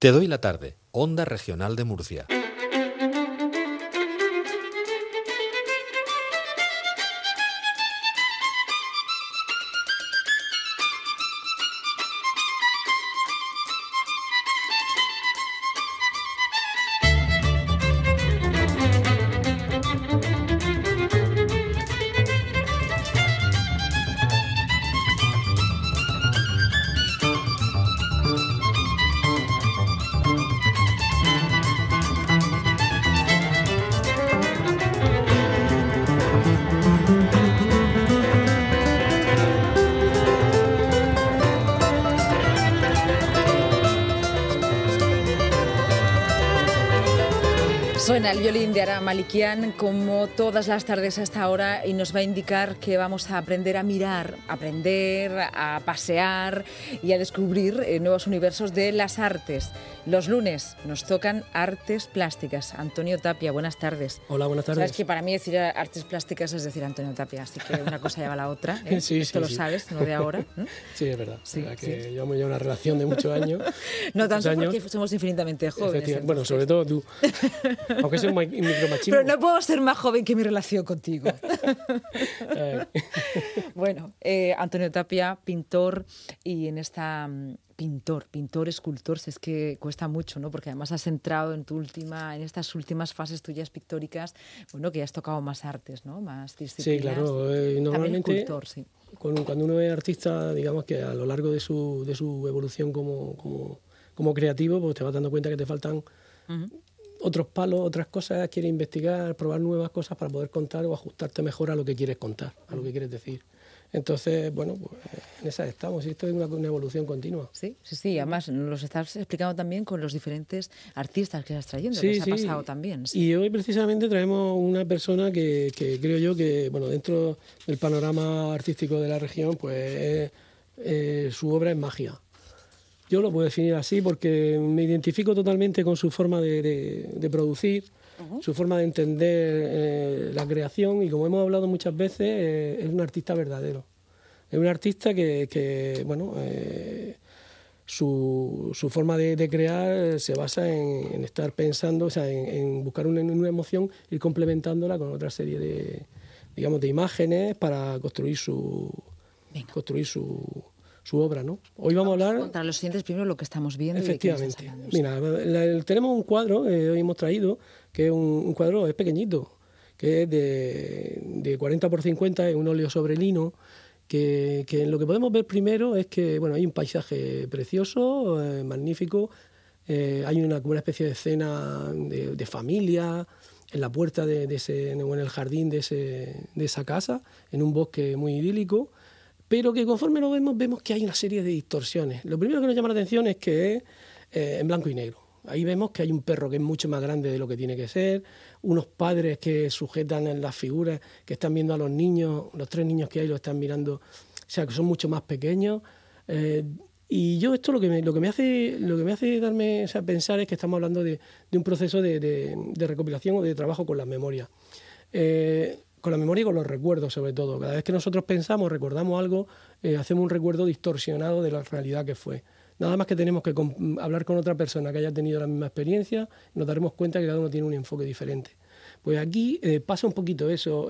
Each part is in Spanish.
Te doy la tarde, Onda Regional de Murcia. Suena el violín de Ara Malikian como todas las tardes a esta hora y nos va a indicar que vamos a aprender a mirar, a aprender, a pasear y a descubrir nuevos universos de las artes. Los lunes nos tocan artes plásticas. Antonio Tapia, buenas tardes. Hola, buenas tardes. Sabes que para mí decir artes plásticas es decir Antonio Tapia, así que una cosa lleva a la otra, ¿eh? Sí, esto sí, lo sí. Sabes, no de ahora. Sí, es verdad. Sí, es verdad que sí. Llevamos ya una relación de muchos años. No tanto años. Porque somos infinitamente jóvenes. Bueno, sobre todo tú. Aunque soy un micromachismo. Pero no puedo ser más joven que mi relación contigo. Bueno, Antonio Tapia, pintor, y en esta... Pintor, escultor, si es que cuesta mucho, ¿no? Porque además has entrado en estas últimas fases tuyas pictóricas, bueno, que ya has tocado más artes, ¿no? Más disciplinas. Sí, claro. Normalmente, escultor, sí. Cuando uno es artista, digamos que a lo largo de su evolución como creativo, pues te vas dando cuenta que te faltan... Uh-huh. Otros palos, otras cosas, quieres investigar, probar nuevas cosas para poder contar o ajustarte mejor a lo que quieres contar, a lo que quieres decir. Entonces, bueno, pues en esas estamos. Esto es una evolución continua. Sí. Además, los estás explicando también con los diferentes artistas que estás trayendo, sí, que se ha pasado también. Sí. Y hoy precisamente traemos una persona que creo yo que, bueno, dentro del panorama artístico de la región, pues su obra es magia. Yo lo puedo definir así porque me identifico totalmente con su forma de producir, uh-huh. Su forma de entender la creación, y como hemos hablado muchas veces, es un artista verdadero. Es un artista que su forma de crear se basa en estar pensando, o sea, en buscar una emoción, ir complementándola con otra serie de imágenes para construir su obra, ¿no? Hoy vamos a hablar... Contar a los siguientes primero lo que estamos viendo. Efectivamente. Mira, tenemos un cuadro, hoy hemos traído, que es un cuadro, es pequeñito, que es de 40 por 50, es un óleo sobre lino, que lo que podemos ver primero es que, bueno, hay un paisaje precioso, magnífico, hay una especie de escena de familia, en la puerta o en el jardín de esa casa, en un bosque muy idílico, pero que conforme lo vemos que hay una serie de distorsiones. Lo primero que nos llama la atención es que es en blanco y negro. Ahí vemos que hay un perro que es mucho más grande de lo que tiene que ser, unos padres que sujetan en las figuras, que están viendo a los niños, los tres niños que hay los están mirando, o sea, que son mucho más pequeños. Y yo esto lo que me hace darme, o sea, pensar es que estamos hablando de un proceso de recopilación o de trabajo con las memorias. Con la memoria y con los recuerdos, sobre todo. Cada vez que nosotros pensamos, recordamos algo, hacemos un recuerdo distorsionado de la realidad que fue. Nada más que tenemos que hablar con otra persona que haya tenido la misma experiencia, nos daremos cuenta que cada uno tiene un enfoque diferente. Pues aquí pasa un poquito eso.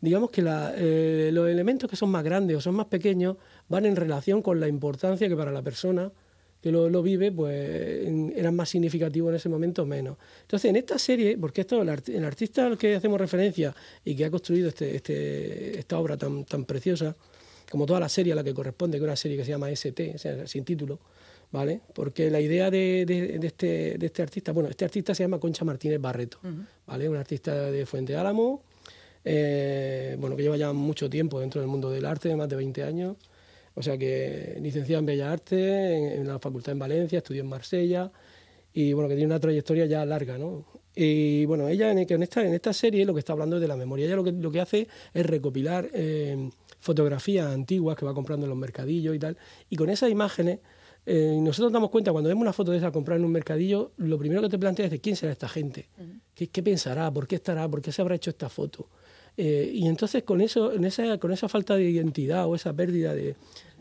Digamos que los elementos que son más grandes o son más pequeños van en relación con la importancia que para la persona que lo vive, pues eran más significativos en ese momento o menos. Entonces, en esta serie, porque esto el artista al que hacemos referencia y que ha construido esta obra tan preciosa, como toda la serie a la que corresponde, que es una serie que se llama ST, o sea, sin título, ¿vale? Porque la idea de este artista, bueno, este artista se llama Concha Martínez Barreto, uh-huh. ¿Vale? Un artista de Fuente Álamo, que lleva ya mucho tiempo dentro del mundo del arte, más de 20 años. O sea que licenciado en Bellas Artes, en la facultad en Valencia, estudió en Marsella y, bueno, que tiene una trayectoria ya larga, ¿no? Y, bueno, ella en esta serie lo que está hablando es de la memoria. Ella lo que hace es recopilar fotografías antiguas que va comprando en los mercadillos y tal. Y con esas imágenes nosotros damos cuenta, cuando vemos una foto de esa comprada en un mercadillo, lo primero que te planteas es de quién será esta gente, qué pensará, por qué estará, por qué se habrá hecho esta foto. Y entonces con esa falta de identidad o esa pérdida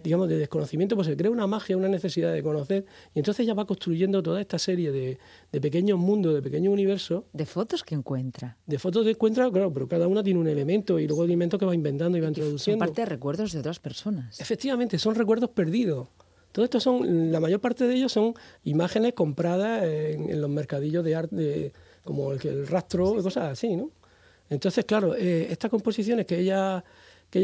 digamos, de desconocimiento, pues se crea una magia, una necesidad de conocer, y entonces ya va construyendo toda esta serie de pequeños mundos, de pequeños universos. De fotos que encuentra. De fotos que encuentra, claro, pero cada una tiene un elemento y luego elementos que va inventando y va introduciendo. Son parte de recuerdos de otras personas. Efectivamente, son recuerdos perdidos. Todo esto son, la mayor parte de ellos son imágenes compradas en los mercadillos de arte, como el rastro, sí, cosas así, ¿no? Entonces, claro, estas composiciones que ella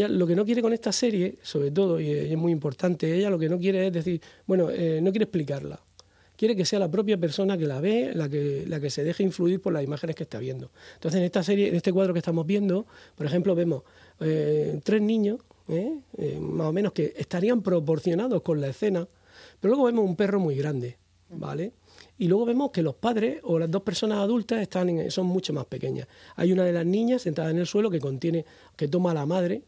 lo que no quiere con esta serie, sobre todo, y es muy importante, ella lo que no quiere es decir, bueno, no quiere explicarla. Quiere que sea la propia persona que la ve, la que se deje influir por las imágenes que está viendo. Entonces, en esta serie, en este cuadro que estamos viendo, por ejemplo, vemos 3 niños, más o menos, que estarían proporcionados con la escena, pero luego vemos un perro muy grande, ¿vale? Y luego vemos que los padres o las 2 personas adultas son mucho más pequeñas. Hay una de las niñas sentada en el suelo que toma a la madre,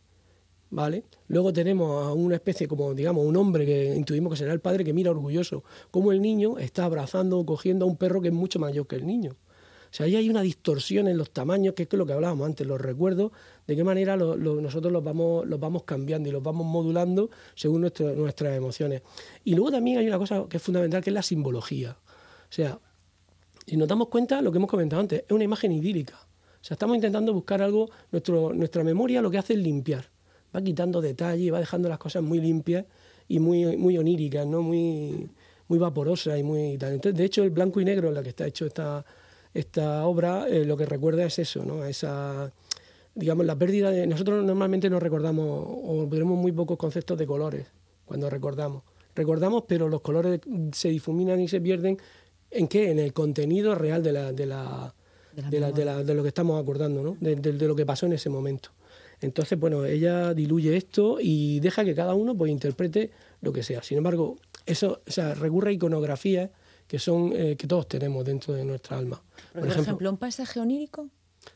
¿vale? Luego tenemos a una especie como, digamos, un hombre que intuimos que será el padre, que mira orgulloso cómo el niño está abrazando o cogiendo a un perro que es mucho mayor que el niño. O sea, ahí hay una distorsión en los tamaños, que es lo que hablábamos antes, los recuerdos, de qué manera nosotros los vamos cambiando y los vamos modulando según nuestras emociones. Y luego también hay una cosa que es fundamental, que es la simbología. O sea, si nos damos cuenta, lo que hemos comentado antes, es una imagen idílica. O sea, estamos intentando buscar algo, nuestra memoria lo que hace es limpiar. Va quitando detalles, va dejando las cosas muy limpias y muy, muy oníricas, ¿no? Muy, muy vaporosas y muy tal. Entonces, de hecho, el blanco y negro en la que está hecho esta obra, lo que recuerda es eso, ¿no? Esa, digamos, la pérdida de... Nosotros normalmente no recordamos o tenemos muy pocos conceptos de colores cuando recordamos. Recordamos, pero los colores se difuminan y se pierden. ¿En qué? En el contenido real de lo que estamos acordando, ¿no? De lo que pasó en ese momento. Entonces, bueno, ella diluye esto y deja que cada uno, pues, interprete lo que sea. Sin embargo, eso, o sea, recurre a iconografías que son que todos tenemos dentro de nuestra alma. Por ejemplo, ¿un paisaje onírico?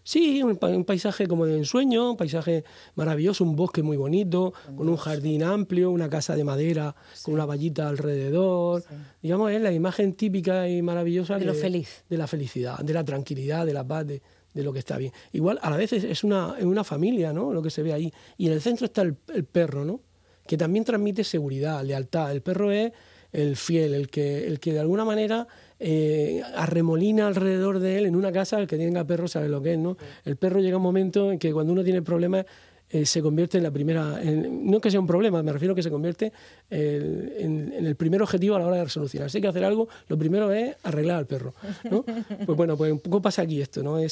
Sí, un paisaje como de ensueño, un paisaje maravilloso, un bosque muy bonito, con un jardín amplio, una casa de madera, sí, con una vallita alrededor. Sí. Digamos, es la imagen típica y maravillosa de lo feliz. De la felicidad, de la tranquilidad, de la paz, de lo que está bien. Igual, a la vez es una familia, ¿no? Lo que se ve ahí. Y en el centro está el perro, ¿no? Que también transmite seguridad, lealtad. El perro es el fiel, el que de alguna manera arremolina alrededor de él. En una casa, el que tenga perro sabe lo que es, ¿no? El perro llega un momento en que cuando uno tiene problemas se convierte en la primera... no es que sea un problema, me refiero a que se convierte en el primer objetivo a la hora de solucionar. Si hay que hacer algo, lo primero es arreglar al perro, ¿no? Pues bueno, pues un poco pasa aquí esto, ¿no? En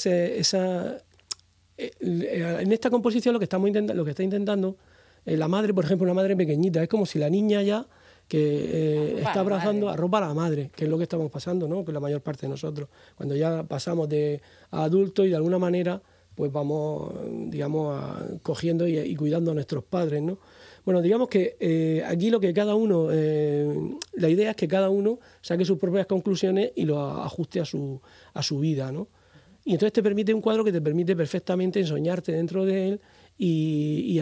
esta composición lo que está intentando la madre, por ejemplo, una madre pequeñita, es como si la niña ya que está abrazando, arropa a la madre, que es lo que estamos pasando, ¿no? Que la mayor parte de nosotros, cuando ya pasamos a adultos y de alguna manera pues vamos, digamos, cogiendo y cuidando a nuestros padres, ¿no? Bueno, digamos que aquí lo que cada uno, la idea es que cada uno saque sus propias conclusiones y lo ajuste a su vida, ¿no? Y entonces te permite un cuadro que te permite perfectamente ensoñarte dentro de él. Y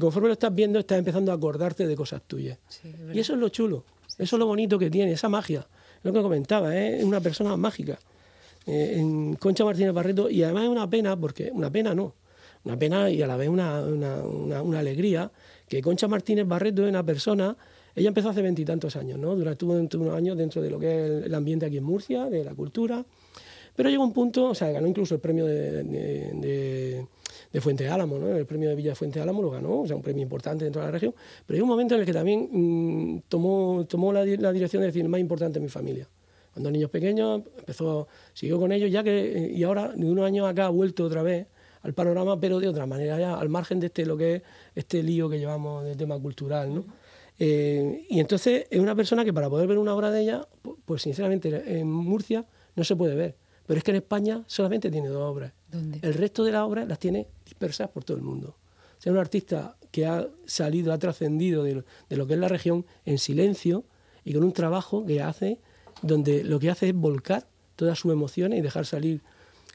conforme lo estás viendo, estás empezando a acordarte de cosas tuyas. Sí, y eso es lo chulo, eso es lo bonito que tiene, esa magia. Lo que comentaba, es una persona mágica. En Concha Martínez Barreto, y además es una pena, porque una pena y a la vez una alegría, que Concha Martínez Barreto es una persona. Ella empezó hace 20 y tantos años, ¿no? Estuvo unos años dentro de lo que es el ambiente aquí en Murcia, de la cultura. Pero llegó un punto, o sea, ganó incluso el premio de Fuente Álamo, ¿no? El premio de Villa Fuente Álamo lo ganó, o sea, un premio importante dentro de la región, pero hay un momento en el que también tomó la dirección de decir, el más importante es mi familia. Cuando niños pequeños, siguió con ellos, y ahora de unos años acá ha vuelto otra vez al panorama, pero de otra manera, ya al margen de lo que es este lío que llevamos de tema cultural, ¿no? Y entonces es una persona que para poder ver una obra de ella, pues sinceramente en Murcia no se puede ver. Pero es que en España solamente tiene 2 obras. ¿Dónde? El resto de las obras las tiene dispersas por todo el mundo. O sea, un artista que ha trascendido de lo que es la región en silencio y con un trabajo que hace, donde lo que hace es volcar todas sus emociones y dejar salir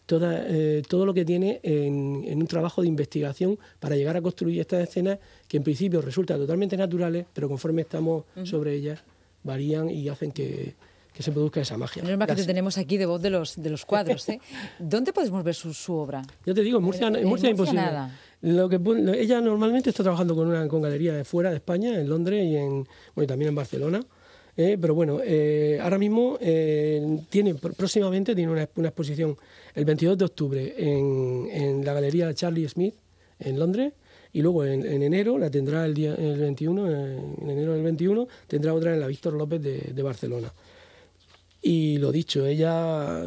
todo lo que tiene en un trabajo de investigación para llegar a construir estas escenas que en principio resultan totalmente naturales, pero conforme estamos sobre ellas varían y hacen que se produzca esa magia. Menos mal que te tenemos aquí de voz de los cuadros, ¿eh? ¿Dónde podemos ver su obra? Yo te digo, en Murcia es imposible. Nada. Ella normalmente está trabajando con galerías de fuera de España, en Londres y también en Barcelona. Pero bueno, ahora mismo próximamente tiene una exposición el 22 de octubre en la galería Charlie Smith en Londres, y luego en enero la tendrá el 21, en enero del 21 tendrá otra en la Víctor López de Barcelona. Y lo dicho, ella,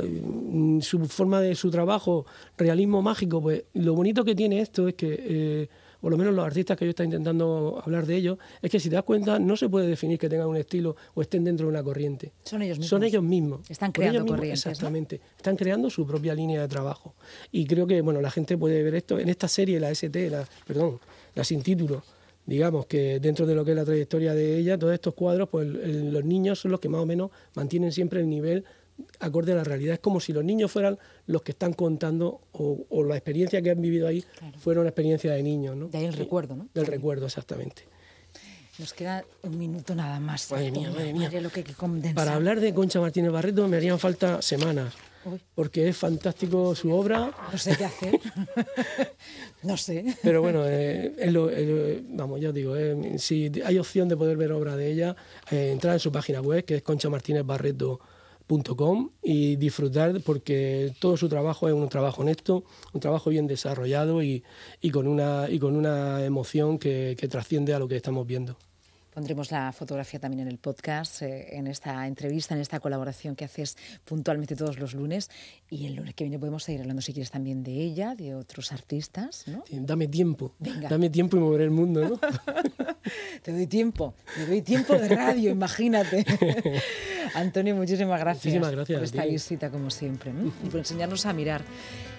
su forma de su trabajo, realismo mágico, pues lo bonito que tiene esto es que... por lo menos los artistas que yo estoy intentando hablar de ellos, es que si te das cuenta no se puede definir que tengan un estilo o estén dentro de una corriente. Son ellos mismos. Son ellos mismos. Están creando corrientes. Exactamente. ¿No? Están creando su propia línea de trabajo. Y creo que bueno, la gente puede ver esto en esta serie, la sin título. Digamos que dentro de lo que es la trayectoria de ella, todos estos cuadros, pues los niños son los que más o menos mantienen siempre el nivel acorde a la realidad. Es como si los niños fueran los que están contando o la experiencia que han vivido ahí, claro, fuera una experiencia de niños, ¿no? De ahí el recuerdo, ¿no? Del recuerdo, exactamente. Nos queda un minuto nada más. Madre mía. Lo que hay que condensar. Para hablar de Concha Martínez Barreto me harían falta semanas. Uy. Porque es fantástico su obra. No sé qué hacer. No sé. Pero bueno, ya os digo, si hay opción de poder ver obra de ella, entrar en su página web, que es conchamartinezbarreto.com, y disfrutar, porque todo su trabajo es un trabajo honesto, un trabajo bien desarrollado y con una emoción que trasciende a lo que estamos viendo. Pondremos la fotografía también en el podcast, en esta entrevista, en esta colaboración que haces puntualmente todos los lunes. Y el lunes que viene podemos seguir hablando, si quieres, también de ella, de otros artistas, ¿no? Sí, dame tiempo. Venga. Dame tiempo y moveré el mundo, ¿no? Te doy tiempo de radio, imagínate. Antonio, muchísimas gracias por esta visita, como siempre, ¿no? Y por enseñarnos a mirar